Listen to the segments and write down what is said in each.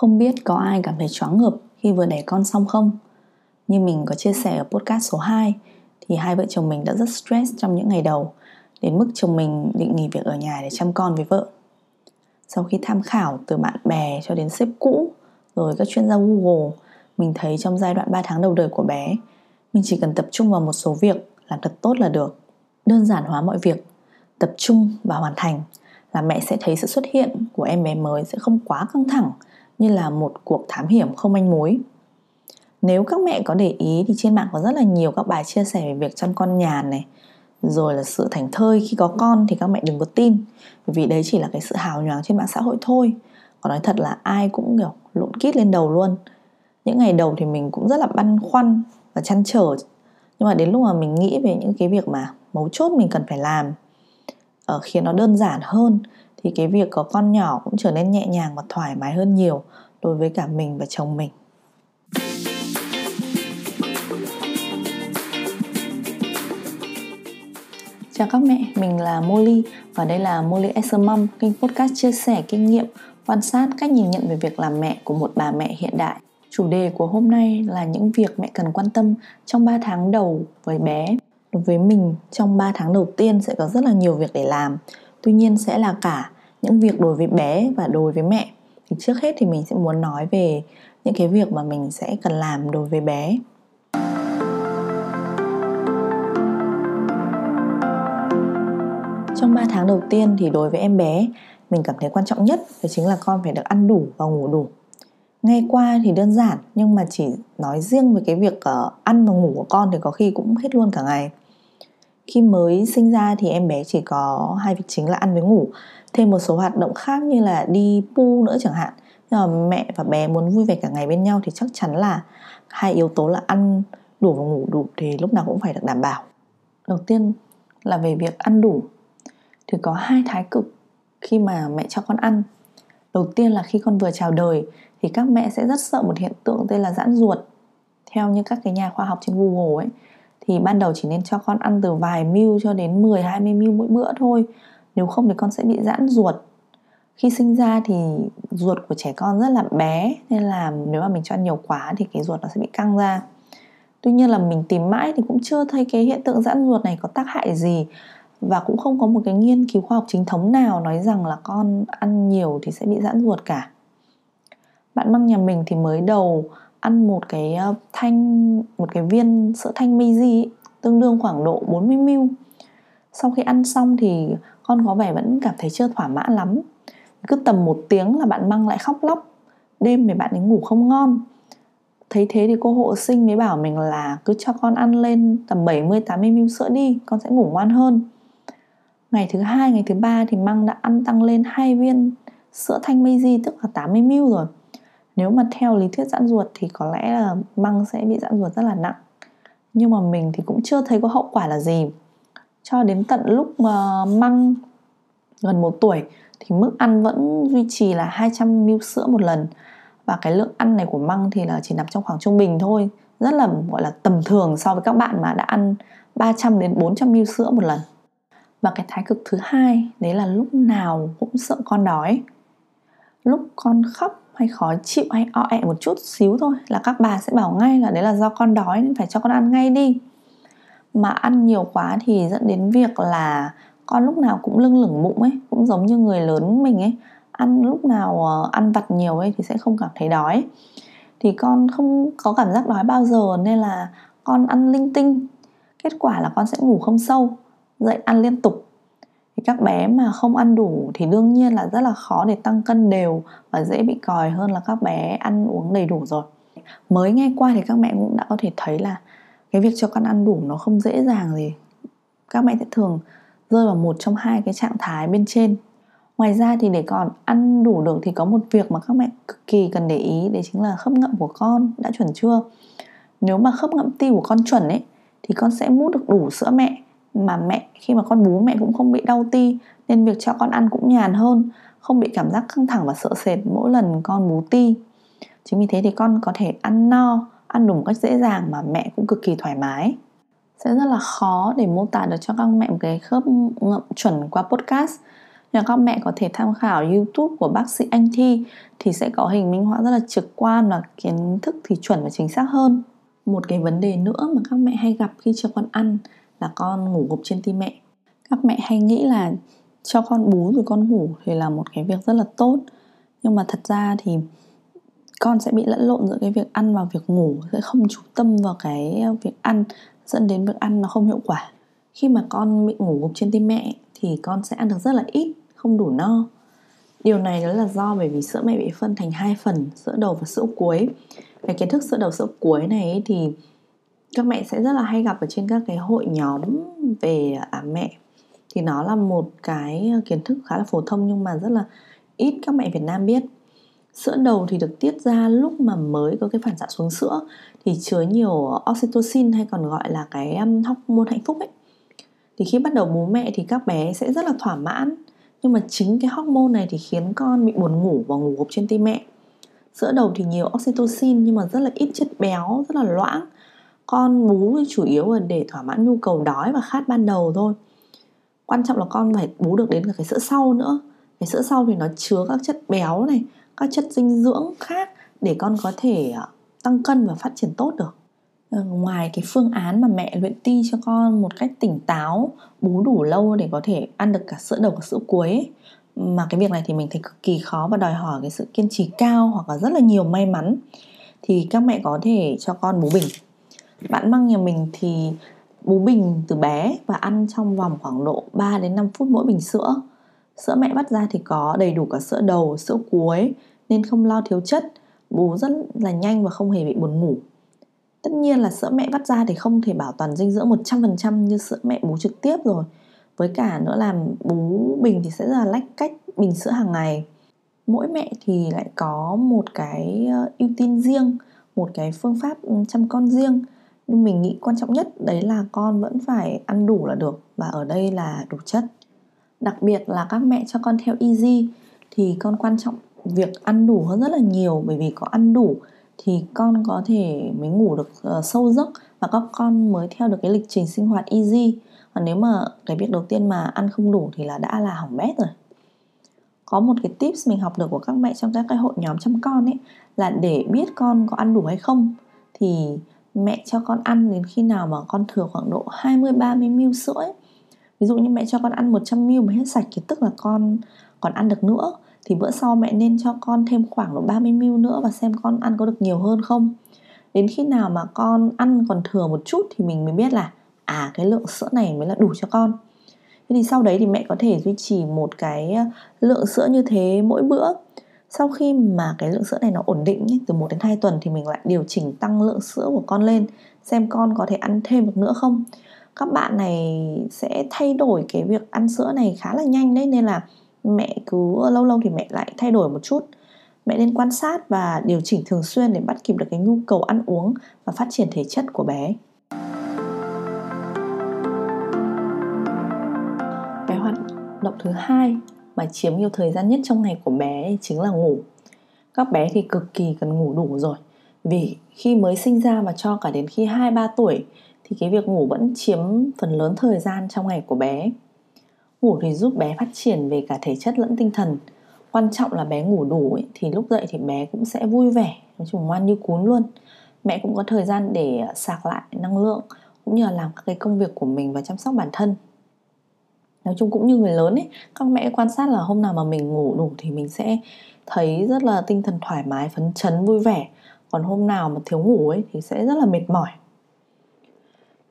Không biết có ai cảm thấy choáng ngợp khi vừa đẻ con xong không? Như mình có chia sẻ ở podcast số 2 thì hai vợ chồng mình đã rất stress trong những ngày đầu, đến mức chồng mình định nghỉ việc ở nhà để chăm con với vợ. Sau khi tham khảo từ bạn bè cho đến sếp cũ rồi các chuyên gia Google, mình thấy trong giai đoạn 3 tháng đầu đời của bé, mình chỉ cần tập trung vào một số việc, làm thật tốt là được. Đơn giản hóa mọi việc, tập trung và hoàn thành là mẹ sẽ thấy sự xuất hiện của em bé mới sẽ không quá căng thẳng như là một cuộc thám hiểm không manh mối. Nếu các mẹ có để ý thì trên mạng có rất là nhiều các bài chia sẻ về việc chăm con nhàn này, rồi là sự thảnh thơi khi có con thì các mẹ đừng có tin, bởi vì đấy chỉ là cái sự hào nhoáng trên mạng xã hội thôi. Còn nói thật là ai cũng kiểu lộn kít lên đầu luôn. Những ngày đầu thì mình cũng rất là băn khoăn và trăn trở, nhưng mà đến lúc mà mình nghĩ về những cái việc mà mấu chốt mình cần phải làm, khiến nó đơn giản hơn, thì cái việc có con nhỏ cũng trở nên nhẹ nhàng và thoải mái hơn nhiều đối với cả mình và chồng mình. Chào các mẹ, mình là Molly và đây là Molly as a mum, kênh podcast chia sẻ kinh nghiệm, quan sát, cách nhìn nhận về việc làm mẹ của một bà mẹ hiện đại. Chủ đề của hôm nay là những việc mẹ cần quan tâm trong 3 tháng đầu với bé. Đối với mình, trong 3 tháng đầu tiên sẽ có rất là nhiều việc để làm. Tuy nhiên sẽ là cả những việc đối với bé và đối với mẹ. Thì trước hết thì mình sẽ muốn nói về những cái việc mà mình sẽ cần làm đối với bé. Trong 3 tháng đầu tiên thì đối với em bé, mình cảm thấy quan trọng nhất đó chính là con phải được ăn đủ và ngủ đủ. Nghe qua thì đơn giản, nhưng mà chỉ nói riêng về cái việc ăn và ngủ của con thì có khi cũng hết luôn cả ngày. Khi mới sinh ra thì em bé chỉ có hai việc chính là ăn với ngủ, thêm một số hoạt động khác như là đi pu nữa chẳng hạn. Nhưng mà mẹ và bé muốn vui vẻ cả ngày bên nhau thì chắc chắn là hai yếu tố là ăn đủ và ngủ đủ thì lúc nào cũng phải được đảm bảo. Đầu tiên là về việc ăn đủ thì có hai thái cực khi mà mẹ cho con ăn. Đầu tiên là khi con vừa chào đời thì các mẹ sẽ rất sợ một hiện tượng tên là giãn ruột. Theo như các cái nhà khoa học trên Google ấy, thì ban đầu chỉ nên cho con ăn từ vài ml cho đến 10-20 ml mỗi bữa thôi, nếu không thì con sẽ bị giãn ruột. Khi sinh ra thì ruột của trẻ con rất là bé, nên là nếu mà mình cho ăn nhiều quá thì cái ruột nó sẽ bị căng ra. Tuy nhiên là mình tìm mãi thì cũng chưa thấy cái hiện tượng giãn ruột này có tác hại gì, và cũng không có một cái nghiên cứu khoa học chính thống nào nói rằng là con ăn nhiều thì sẽ bị giãn ruột cả. Bạn măng nhà mình thì mới đầu ăn một cái viên sữa thanh Meiji tương đương khoảng độ 40ml. Sau khi ăn xong thì con có vẻ vẫn cảm thấy chưa thỏa mãn lắm. Cứ tầm 1 tiếng là bạn măng lại khóc lóc, đêm thì bạn ấy ngủ không ngon. Thấy thế thì cô hộ sinh mới bảo mình là cứ cho con ăn lên tầm 70-80ml sữa đi, con sẽ ngủ ngoan hơn. Ngày thứ 2, ngày thứ 3 thì măng đã ăn tăng lên 2 viên sữa thanh Meiji, tức là 80ml rồi. Nếu mà theo lý thuyết giãn ruột thì có lẽ là măng sẽ bị giãn ruột rất là nặng. Nhưng mà mình thì cũng chưa thấy có hậu quả là gì. Cho đến tận lúc măng gần 1 tuổi thì mức ăn vẫn duy trì là 200ml sữa một lần. Và cái lượng ăn này của măng thì là chỉ nằm trong khoảng trung bình thôi, rất là gọi là tầm thường so với các bạn mà đã ăn 300-400ml sữa một lần. Và cái thái cực thứ hai, đấy là lúc nào cũng sợ con đói. Lúc con khóc hay khó chịu hay o ẹ một chút xíu thôi là các bà sẽ bảo ngay là đấy là do con đói nên phải cho con ăn ngay đi. Mà ăn nhiều quá thì dẫn đến việc là con lúc nào cũng lưng lửng bụng ấy, cũng giống như người lớn mình ấy, ăn lúc nào ăn vặt nhiều ấy thì sẽ không cảm thấy đói. Thì con không có cảm giác đói bao giờ nên là con ăn linh tinh. Kết quả là con sẽ ngủ không sâu, dậy ăn liên tục. Thì các bé mà không ăn đủ thì đương nhiên là rất là khó để tăng cân đều và dễ bị còi hơn là các bé ăn uống đầy đủ rồi. Mới nghe qua thì các mẹ cũng đã có thể thấy là cái việc cho con ăn đủ nó không dễ dàng gì. Các mẹ sẽ thường rơi vào một trong hai cái trạng thái bên trên. Ngoài ra thì để con ăn đủ được thì có một việc mà các mẹ cực kỳ cần để ý, đấy chính là khớp ngậm của con đã chuẩn chưa. Nếu mà khớp ngậm ti của con chuẩn ấy thì con sẽ mút được đủ sữa mẹ, mà mẹ khi mà con bú mẹ cũng không bị đau ti, nên việc cho con ăn cũng nhàn hơn, không bị cảm giác căng thẳng và sợ sệt mỗi lần con bú ti. Chính vì thế thì con có thể ăn no, ăn đủ một cách dễ dàng mà mẹ cũng cực kỳ thoải mái. Sẽ rất là khó để mô tả được cho các mẹ một cái khớp ngậm chuẩn qua podcast. Nên các mẹ có thể tham khảo YouTube của bác sĩ Anh Thi thì sẽ có hình minh họa rất là trực quan và kiến thức thì chuẩn và chính xác hơn. Một cái vấn đề nữa mà các mẹ hay gặp khi cho con ăn là con ngủ gục trên ti mẹ. Các mẹ hay nghĩ là cho con bú rồi con ngủ thì là một cái việc rất là tốt. Nhưng mà thật ra thì con sẽ bị lẫn lộn giữa cái việc ăn và việc ngủ, sẽ không chú tâm vào cái việc ăn, dẫn đến việc ăn nó không hiệu quả. Khi mà con bị ngủ gục trên ti mẹ thì con sẽ ăn được rất là ít, không đủ no. Điều này đó là do bởi vì sữa mẹ bị phân thành hai phần, sữa đầu và sữa cuối. Cái kiến thức sữa đầu sữa cuối này thì các mẹ sẽ rất là hay gặp ở trên các cái hội nhóm về ẵm mẹ. Thì nó là một cái kiến thức khá là phổ thông nhưng mà rất là ít các mẹ Việt Nam biết. Sữa đầu thì được tiết ra lúc mà mới có cái phản xạ xuống sữa, thì chứa nhiều oxytocin hay còn gọi là cái hormone hạnh phúc ấy. Thì khi bắt đầu bú mẹ thì các bé sẽ rất là thỏa mãn, nhưng mà chính cái hormone này thì khiến con bị buồn ngủ và ngủ gục trên ti mẹ. Sữa đầu thì nhiều oxytocin nhưng mà rất là ít chất béo, rất là loãng. Con bú chủ yếu là để thỏa mãn nhu cầu đói và khát ban đầu thôi. Quan trọng là con phải bú được đến cả cái sữa sau nữa. Cái sữa sau thì nó chứa các chất béo này, các chất dinh dưỡng khác để con có thể tăng cân và phát triển tốt được. Ngoài cái phương án mà mẹ luyện ti cho con một cách tỉnh táo, bú đủ lâu để có thể ăn được cả sữa đầu và sữa cuối ấy, mà cái việc này thì mình thấy cực kỳ khó và đòi hỏi cái sự kiên trì cao hoặc là rất là nhiều may mắn, thì các mẹ có thể cho con bú bình. Bạn măng nhà mình thì bú bình từ bé và ăn trong vòng khoảng độ 3 đến 5 phút mỗi bình sữa. Sữa mẹ vắt ra thì có đầy đủ cả sữa đầu, sữa cuối nên không lo thiếu chất, bú rất là nhanh và không hề bị buồn ngủ. Tất nhiên là sữa mẹ vắt ra thì không thể bảo toàn dinh dưỡng 100% như sữa mẹ bú trực tiếp rồi. Với cả nữa là bú bình thì sẽ là lách cách bình sữa hàng ngày. Mỗi mẹ thì lại có một cái ưu tiên riêng, một cái phương pháp chăm con riêng. Nhưng mình nghĩ quan trọng nhất đấy là con vẫn phải ăn đủ là được, và ở đây là đủ chất. Đặc biệt là các mẹ cho con theo easy thì con quan trọng việc ăn đủ hơn rất là nhiều, bởi vì có ăn đủ thì con có thể mới ngủ được sâu giấc và các con mới theo được cái lịch trình sinh hoạt easy. Còn nếu mà cái việc đầu tiên mà ăn không đủ thì là đã là hỏng bét rồi. Có một cái tips mình học được của các mẹ trong các cái hội nhóm chăm con ấy là để biết con có ăn đủ hay không thì mẹ cho con ăn đến khi nào mà con thừa khoảng độ 20-30ml sữa ấy. Ví dụ như mẹ cho con ăn 100ml mà hết sạch thì tức là con còn ăn được nữa, thì bữa sau mẹ nên cho con thêm khoảng độ 30ml nữa và xem con ăn có được nhiều hơn không. Đến khi nào mà con ăn còn thừa một chút thì mình mới biết là cái lượng sữa này mới là đủ cho con. Thế thì sau đấy thì mẹ có thể duy trì một cái lượng sữa như thế mỗi bữa. Sau khi mà cái lượng sữa này nó ổn định từ 1 đến 2 tuần thì mình lại điều chỉnh tăng lượng sữa của con lên, xem con có thể ăn thêm được nữa không. Các bạn này sẽ thay đổi cái việc ăn sữa này khá là nhanh đấy, nên là mẹ cứ lâu lâu thì mẹ lại thay đổi một chút. Mẹ nên quan sát và điều chỉnh thường xuyên để bắt kịp được cái nhu cầu ăn uống và phát triển thể chất của bé. Cái hoạt động thứ hai mà chiếm nhiều thời gian nhất trong ngày của bé chính là ngủ. Các bé thì cực kỳ cần ngủ đủ rồi, vì khi mới sinh ra và cho cả đến khi 2-3 tuổi thì cái việc ngủ vẫn chiếm phần lớn thời gian trong ngày của bé. Ngủ thì giúp bé phát triển về cả thể chất lẫn tinh thần. Quan trọng là bé ngủ đủ ấy, thì lúc dậy thì bé cũng sẽ vui vẻ, nói chung ngoan như cún luôn. Mẹ cũng có thời gian để sạc lại năng lượng cũng như là làm các cái công việc của mình và chăm sóc bản thân. Nói chung cũng như người lớn ấy, các mẹ quan sát là hôm nào mà mình ngủ đủ thì mình sẽ thấy rất là tinh thần thoải mái, phấn chấn, vui vẻ. Còn hôm nào mà thiếu ngủ ấy thì sẽ rất là mệt mỏi.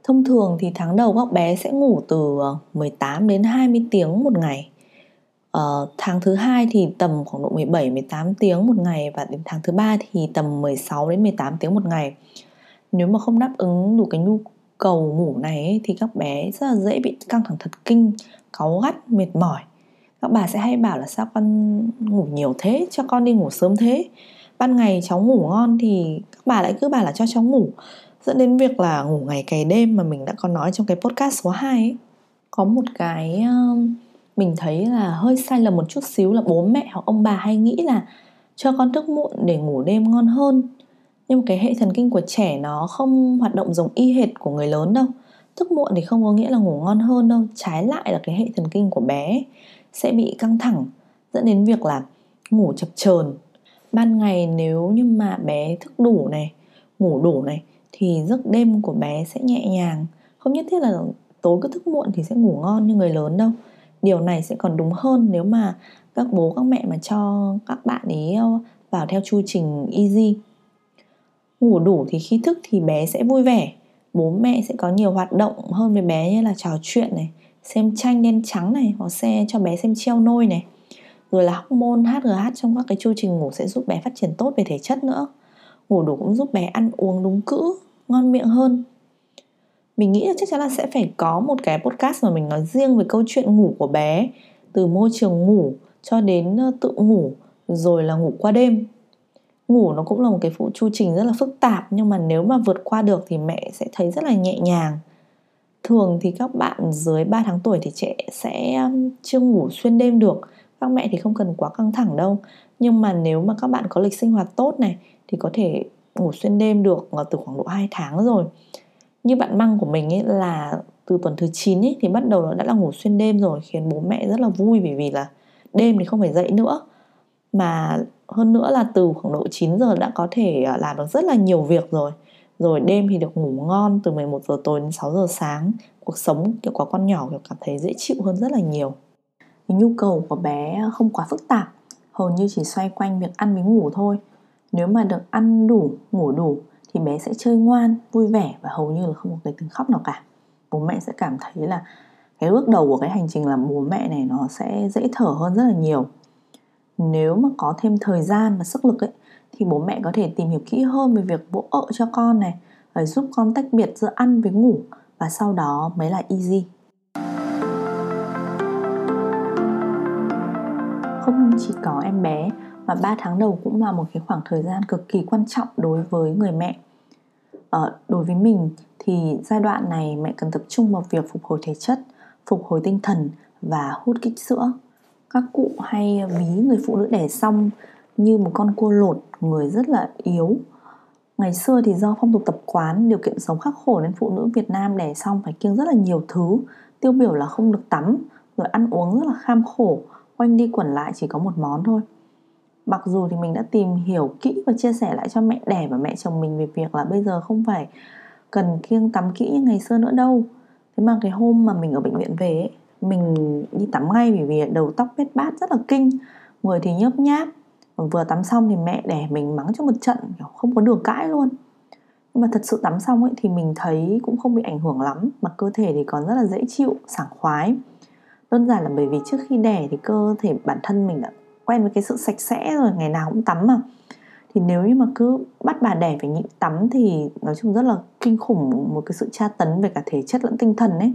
Thông thường thì tháng đầu các bé sẽ ngủ từ 18 đến 20 tiếng một ngày. Tháng thứ 2 thì tầm khoảng độ 17-18 tiếng một ngày, và đến tháng thứ 3 thì tầm 16 đến 18 tiếng một ngày. Nếu mà không đáp ứng đủ cái nhu cầu ngủ này ấy, thì các bé rất là dễ bị căng thẳng thần kinh, cáu gắt, mệt mỏi. Các bà sẽ hay bảo là sao con ngủ nhiều thế, cho con đi ngủ sớm thế. Ban ngày cháu ngủ ngon thì các bà lại cứ bảo là cho cháu ngủ, dẫn đến việc là ngủ ngày cày đêm mà mình đã có nói trong cái podcast số 2 ấy. Có một cái mình thấy là hơi sai lầm một chút xíu là bố mẹ hoặc ông bà hay nghĩ là cho con thức muộn để ngủ đêm ngon hơn. Nhưng mà cái hệ thần kinh của trẻ nó không hoạt động giống y hệt của người lớn đâu. Thức muộn thì không có nghĩa là ngủ ngon hơn đâu, trái lại là cái hệ thần kinh của bé sẽ bị căng thẳng, dẫn đến việc là ngủ chập chờn. Ban ngày nếu như mà bé thức đủ này, ngủ đủ này thì giấc đêm của bé sẽ nhẹ nhàng. Không nhất thiết là tối cứ thức muộn thì sẽ ngủ ngon như người lớn đâu. Điều này sẽ còn đúng hơn nếu mà các bố các mẹ mà cho các bạn ý vào theo chu trình easy. Ngủ đủ thì khi thức thì bé sẽ vui vẻ, bố mẹ sẽ có nhiều hoạt động hơn với bé như là trò chuyện này, xem tranh đen trắng này, hoặc xe cho bé xem treo nôi này. Rồi là hormone HGH trong các cái chu trình ngủ sẽ giúp bé phát triển tốt về thể chất nữa. Ngủ đủ cũng giúp bé ăn uống đúng cữ, ngon miệng hơn. Mình nghĩ là chắc chắn là sẽ phải có một cái podcast mà mình nói riêng về câu chuyện ngủ của bé, từ môi trường ngủ cho đến tự ngủ, rồi là ngủ qua đêm. Ngủ nó cũng là một cái chu trình rất là phức tạp, nhưng mà nếu mà vượt qua được thì mẹ sẽ thấy rất là nhẹ nhàng. Thường thì các bạn dưới 3 tháng tuổi thì trẻ sẽ chưa ngủ xuyên đêm được. Các mẹ thì không cần quá căng thẳng đâu. Nhưng mà nếu mà các bạn có lịch sinh hoạt tốt này thì có thể ngủ xuyên đêm được từ khoảng độ 2 tháng rồi. Như bạn Măng của mình ấy, là từ tuần thứ 9 ấy, thì bắt đầu nó đã là ngủ xuyên đêm rồi, khiến bố mẹ rất là vui, bởi vì là đêm thì không phải dậy nữa. Mà hơn nữa là từ khoảng độ 9 giờ đã có thể làm được rất là nhiều việc rồi. Rồi đêm thì được ngủ ngon từ 11 giờ tối đến 6 giờ sáng. Cuộc sống kiểu có con nhỏ kiểu cảm thấy dễ chịu hơn rất là nhiều. Nhu cầu của bé không quá phức tạp, hầu như chỉ xoay quanh việc ăn với ngủ thôi. Nếu mà được ăn đủ, ngủ đủ thì bé sẽ chơi ngoan, vui vẻ và hầu như là không có cái tiếng khóc nào cả. Bố mẹ sẽ cảm thấy là cái bước đầu của cái hành trình làm bố mẹ này nó sẽ dễ thở hơn rất là nhiều. Nếu mà có thêm thời gian và sức lực ấy, thì bố mẹ có thể tìm hiểu kỹ hơn về việc vỗ ợ cho con này, để giúp con tách biệt giữa ăn với ngủ, và sau đó mới là easy. Không chỉ có em bé mà 3 tháng đầu cũng là một cái khoảng thời gian cực kỳ quan trọng đối với người mẹ. Đối với mình thì giai đoạn này mẹ cần tập trung vào việc phục hồi thể chất, phục hồi tinh thần và hút kích sữa. Các cụ hay ví người phụ nữ đẻ xong như một con cua lột, người rất là yếu. Ngày xưa thì do phong tục tập quán, điều kiện sống khắc khổ nên phụ nữ Việt Nam đẻ xong phải kiêng rất là nhiều thứ, tiêu biểu là không được tắm, rồi ăn uống rất là kham khổ, quanh đi quẩn lại chỉ có một món thôi. Mặc dù thì mình đã tìm hiểu kỹ và chia sẻ lại cho mẹ đẻ và mẹ chồng mình về việc là bây giờ không phải cần kiêng tắm kỹ như ngày xưa nữa đâu. Thế mà cái hôm mà mình ở bệnh viện về ấy, mình đi tắm ngay bởi vì đầu tóc bết bát rất là kinh, người thì nhớp nháp. Vừa tắm xong thì mẹ đẻ mình mắng cho một trận, không có đường cãi luôn. Nhưng mà thật sự tắm xong ấy, thì mình thấy cũng không bị ảnh hưởng lắm, mà cơ thể thì còn rất là dễ chịu, sảng khoái. Đơn giản là bởi vì trước khi đẻ thì cơ thể bản thân mình đã quen với cái sự sạch sẽ rồi, ngày nào cũng tắm mà. Thì nếu như mà cứ bắt bà đẻ phải nhịn tắm thì nói chung rất là kinh khủng, một cái sự tra tấn về cả thể chất lẫn tinh thần ấy.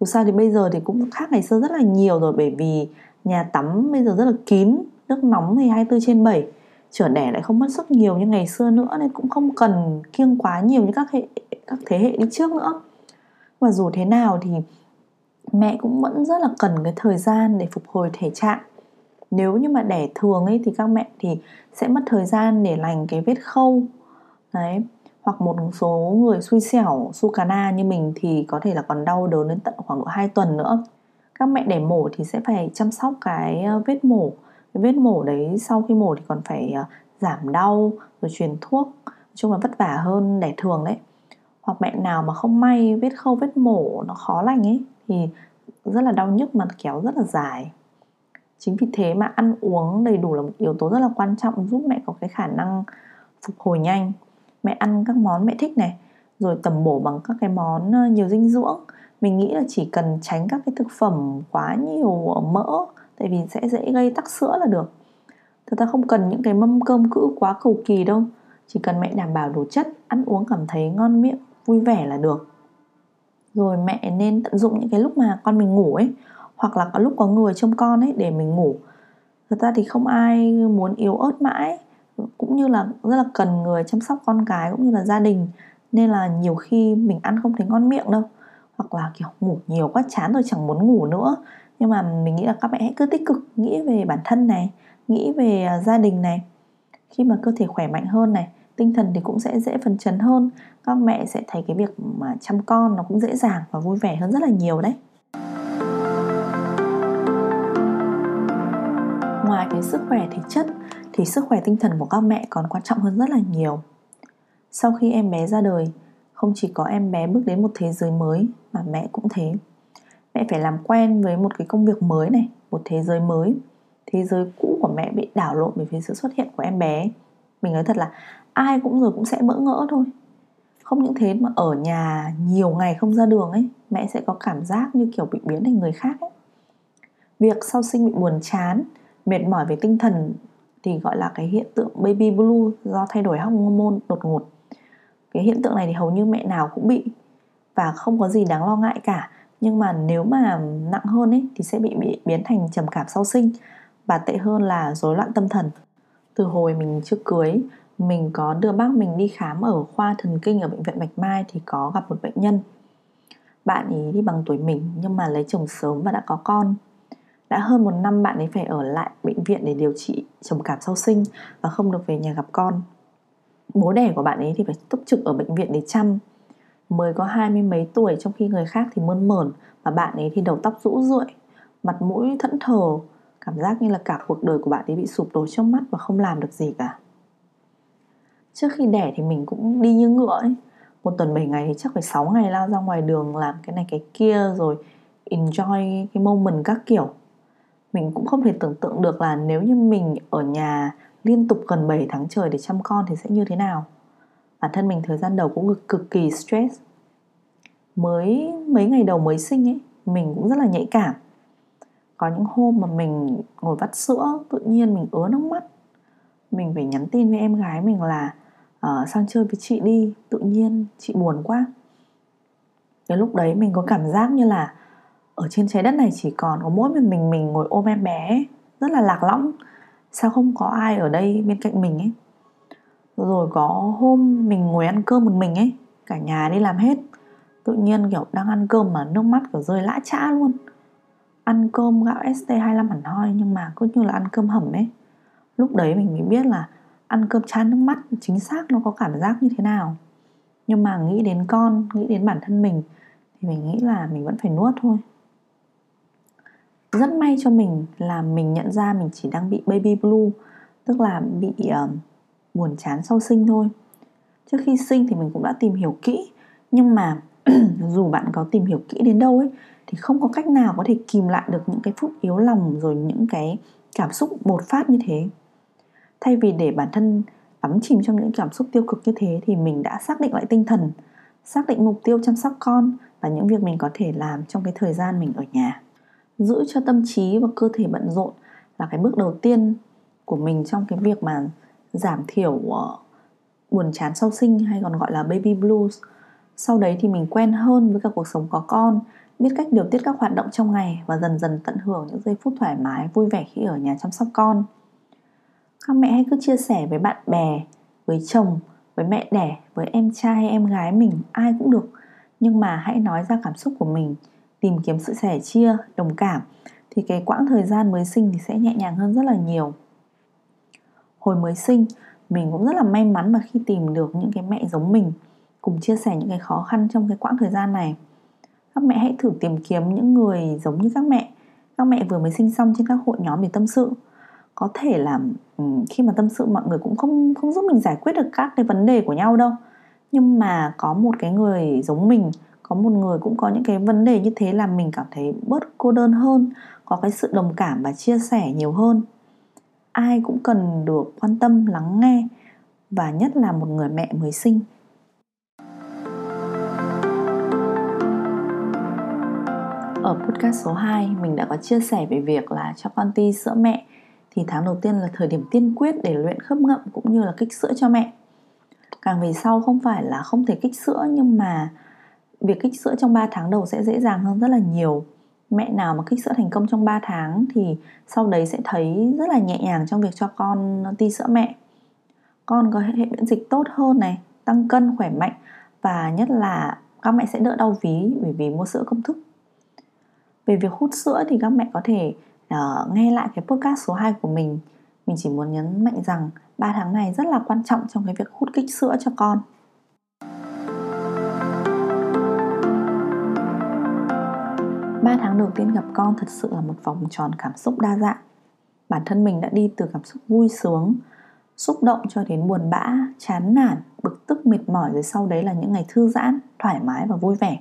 Dù sao thì bây giờ thì cũng khác ngày xưa rất là nhiều rồi, bởi vì nhà tắm bây giờ rất là kín, nước nóng thì 24/7. Chữa đẻ lại không mất sức nhiều như ngày xưa nữa, nên cũng không cần kiêng quá nhiều như các thế hệ đi trước nữa. Mà dù thế nào thì mẹ cũng vẫn rất là cần cái thời gian để phục hồi thể trạng. Nếu như mà đẻ thường ấy thì các mẹ thì sẽ mất thời gian để lành cái vết khâu đấy, hoặc một số người xui xẻo su cà na như mình thì có thể là còn đau đớn đến tận khoảng độ 2 tuần nữa. Các mẹ đẻ mổ thì sẽ phải chăm sóc cái vết mổ. Cái vết mổ đấy sau khi mổ thì còn phải giảm đau rồi truyền thuốc. Nói chung là vất vả hơn đẻ thường đấy. Hoặc mẹ nào mà không may vết khâu vết mổ nó khó lành ấy thì rất là đau nhức mà kéo rất là dài. Chính vì thế mà ăn uống đầy đủ là một yếu tố rất là quan trọng, giúp mẹ có cái khả năng phục hồi nhanh. Mẹ ăn các món mẹ thích này, rồi tẩm bổ bằng các cái món nhiều dinh dưỡng. Mình nghĩ là chỉ cần tránh các cái thực phẩm quá nhiều mỡ, tại vì sẽ dễ gây tắc sữa là được. Thật ra không cần những cái mâm cơm cữ quá cầu kỳ đâu, chỉ cần mẹ đảm bảo đủ chất, ăn uống cảm thấy ngon miệng, vui vẻ là được. Rồi mẹ nên tận dụng những cái lúc mà con mình ngủ ấy, hoặc là có lúc có người trông con ấy để mình ngủ. Thật ra thì không ai muốn yếu ớt mãi, cũng như là rất là cần người chăm sóc con cái cũng như là gia đình. Nên là nhiều khi mình ăn không thấy ngon miệng đâu, hoặc là kiểu ngủ nhiều quá chán rồi chẳng muốn ngủ nữa. Nhưng mà mình nghĩ là các mẹ hãy cứ tích cực nghĩ về bản thân này, nghĩ về gia đình này. Khi mà cơ thể khỏe mạnh hơn này, tinh thần thì cũng sẽ dễ phấn chấn hơn. Các mẹ sẽ thấy cái việc mà chăm con nó cũng dễ dàng và vui vẻ hơn rất là nhiều đấy. ngoài cái sức khỏe thể chất thì sức khỏe tinh thần của các mẹ còn quan trọng hơn rất là nhiều. Sau khi em bé ra đời, không chỉ có em bé bước đến một thế giới mới mà mẹ cũng thế. Mẹ phải làm quen với một cái công việc mới này, một thế giới mới. Thế giới cũ của mẹ bị đảo lộn bởi vì sự xuất hiện của em bé. Mình nói thật là ai cũng rồi cũng sẽ bỡ ngỡ thôi. Không những thế mà ở nhà nhiều ngày không ra đường ấy, mẹ sẽ có cảm giác như kiểu bị biến thành người khác ấy. Việc sau sinh bị buồn chán, mệt mỏi về tinh thần thì gọi là cái hiện tượng baby blue do thay đổi hormone đột ngột. Cái hiện tượng này thì hầu như mẹ nào cũng bị và không có gì đáng lo ngại cả. Nhưng mà nếu mà nặng hơn ấy, thì sẽ bị biến thành trầm cảm sau sinh và tệ hơn là rối loạn tâm thần. Từ hồi mình chưa cưới, mình có đưa bác mình đi khám ở khoa thần kinh ở bệnh viện Bạch Mai thì có gặp một bệnh nhân. Bạn ấy đi bằng tuổi mình nhưng mà lấy chồng sớm và đã có con. Đã hơn một năm bạn ấy phải ở lại bệnh viện để điều trị trầm cảm sau sinh và không được về nhà gặp con. Bố đẻ của bạn ấy thì phải túc trực ở bệnh viện để chăm. Mới có 20 mấy tuổi trong khi người khác thì mơn mởn, mà bạn ấy thì đầu tóc rũ rượi, mặt mũi thẫn thờ. Cảm giác như là cả cuộc đời của bạn ấy bị sụp đổ trước mắt và không làm được gì cả. Trước khi đẻ thì mình cũng đi như ngựa ấy. Một tuần 7 ngày thì chắc phải 6 ngày lao ra ngoài đường làm cái này cái kia rồi enjoy cái moment các kiểu. Mình cũng không thể tưởng tượng được là nếu như mình ở nhà liên tục gần 7 tháng trời để chăm con thì sẽ như thế nào. Bản thân mình thời gian đầu cũng cực kỳ stress. Mới mấy ngày đầu mới sinh ấy, mình cũng rất là nhạy cảm. Có những hôm mà mình ngồi vắt sữa, tự nhiên mình ứa nước mắt. Mình phải nhắn tin với em gái mình là sang chơi với chị đi, tự nhiên chị buồn quá. Cái lúc đấy mình có cảm giác như là ở trên trái đất này chỉ còn có mỗi mình ngồi ôm em bé ấy. Rất là lạc lõng. Sao không có ai ở đây bên cạnh mình ấy. Rồi có hôm mình ngồi ăn cơm một mình ấy, cả nhà đi làm hết. Tự nhiên kiểu đang ăn cơm mà nước mắt kiểu rơi lã chã luôn. Ăn cơm gạo ST25 hẳn hoi nhưng mà cứ như là ăn cơm hẩm ấy. Lúc đấy mình mới biết là ăn cơm chan nước mắt chính xác nó có cảm giác như thế nào. Nhưng mà nghĩ đến con, nghĩ đến bản thân mình thì mình nghĩ là mình vẫn phải nuốt thôi. Rất may cho mình là mình nhận ra mình chỉ đang bị baby blue, tức là bị buồn chán sau sinh thôi. Trước khi sinh thì mình cũng đã tìm hiểu kỹ, nhưng mà dù bạn có tìm hiểu kỹ đến đâu ấy thì không có cách nào có thể kìm lại được những cái phút yếu lòng rồi những cái cảm xúc bột phát như thế. Thay vì để bản thân đắm chìm trong những cảm xúc tiêu cực như thế thì mình đã xác định lại tinh thần, xác định mục tiêu chăm sóc con và những việc mình có thể làm trong cái thời gian mình ở nhà. Giữ cho tâm trí và cơ thể bận rộn là cái bước đầu tiên của mình trong cái việc mà giảm thiểu buồn chán sau sinh hay còn gọi là baby blues. Sau đấy thì mình quen hơn với cả cuộc sống có con, biết cách điều tiết các hoạt động trong ngày và dần dần tận hưởng những giây phút thoải mái, vui vẻ khi ở nhà chăm sóc con. Các mẹ hãy cứ chia sẻ với bạn bè, với chồng, với mẹ đẻ, với em trai hay em gái mình, ai cũng được. Nhưng mà hãy nói ra cảm xúc của mình, tìm kiếm sự sẻ chia, đồng cảm thì cái quãng thời gian mới sinh thì sẽ nhẹ nhàng hơn rất là nhiều. Hồi mới sinh, mình cũng rất là may mắn mà khi tìm được những cái mẹ giống mình cùng chia sẻ những cái khó khăn trong cái quãng thời gian này. Các mẹ hãy thử tìm kiếm những người giống như các mẹ vừa mới sinh xong trên các hội nhóm để tâm sự. Có thể là khi mà tâm sự mọi người cũng không giúp mình giải quyết được các cái vấn đề của nhau đâu. Nhưng mà có một cái người giống mình, có một người cũng có những cái vấn đề như thế là mình cảm thấy bớt cô đơn hơn, có cái sự đồng cảm và chia sẻ nhiều hơn. Ai cũng cần được quan tâm, lắng nghe và nhất là một người mẹ mới sinh. Ở podcast số 2, mình đã có chia sẻ về việc là cho con ti sữa mẹ thì tháng đầu tiên là thời điểm tiên quyết để luyện khớp ngậm cũng như là kích sữa cho mẹ. Càng về sau không phải là không thể kích sữa nhưng mà việc kích sữa trong 3 tháng đầu sẽ dễ dàng hơn rất là nhiều. Mẹ nào mà kích sữa thành công trong 3 tháng thì sau đấy sẽ thấy rất là nhẹ nhàng trong việc cho con ti sữa mẹ. Con có hệ miễn dịch tốt hơn này, tăng cân khỏe mạnh và nhất là các mẹ sẽ đỡ đau ví bởi vì mua sữa công thức. Về việc hút sữa thì các mẹ có thể nghe lại cái podcast số 2 của mình. Mình chỉ muốn nhấn mạnh rằng 3 tháng này rất là quan trọng trong cái việc hút kích sữa cho con. Ba tháng đầu tiên gặp con thật sự là một vòng tròn cảm xúc đa dạng. bản thân mình đã đi từ cảm xúc vui sướng, xúc động cho đến buồn bã, chán nản, bực tức, mệt mỏi, rồi sau đấy là những ngày thư giãn, thoải mái và vui vẻ.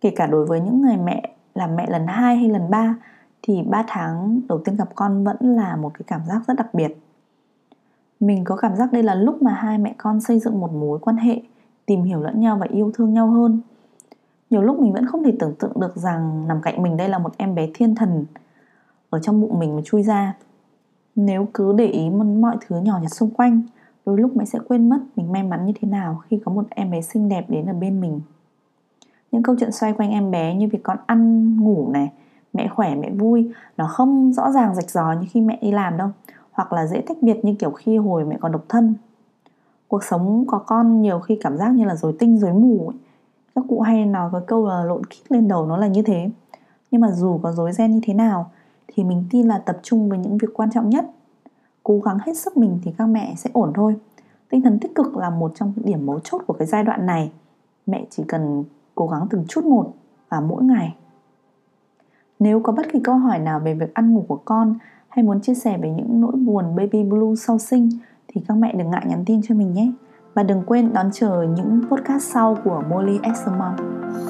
Kể cả đối với những người mẹ, làm mẹ lần 2 hay lần 3 thì 3 tháng đầu tiên gặp con vẫn là một cái cảm giác rất đặc biệt. Mình có cảm giác đây là lúc mà hai mẹ con xây dựng một mối quan hệ, tìm hiểu lẫn nhau và yêu thương nhau hơn. Nhiều lúc mình vẫn không thể tưởng tượng được rằng nằm cạnh mình đây là một em bé thiên thần ở trong bụng mình mà chui ra. Nếu cứ để ý mọi thứ nhỏ nhặt xung quanh, đôi lúc mẹ sẽ quên mất mình may mắn như thế nào khi có một em bé xinh đẹp đến ở bên mình. Những câu chuyện xoay quanh em bé như việc con ăn, ngủ này, mẹ khỏe, mẹ vui, nó không rõ ràng rạch ròi như khi mẹ đi làm đâu, hoặc là dễ tách biệt như kiểu khi hồi mẹ còn độc thân. Cuộc sống có con nhiều khi cảm giác như là rối tinh rối mù ấy. Các cụ hay nói cái câu là lộn kít lên đầu nó là như thế. Nhưng mà dù có rối ren như thế nào thì mình tin là tập trung với những việc quan trọng nhất, cố gắng hết sức mình thì các mẹ sẽ ổn thôi. Tinh thần tích cực là một trong những điểm mấu chốt của cái giai đoạn này. Mẹ chỉ cần cố gắng từng chút một và mỗi ngày. Nếu có bất kỳ câu hỏi nào về việc ăn ngủ của con hay muốn chia sẻ về những nỗi buồn baby blue sau sinh thì các mẹ đừng ngại nhắn tin cho mình nhé. Và đừng quên đón chờ những podcast sau của Molly as a mum.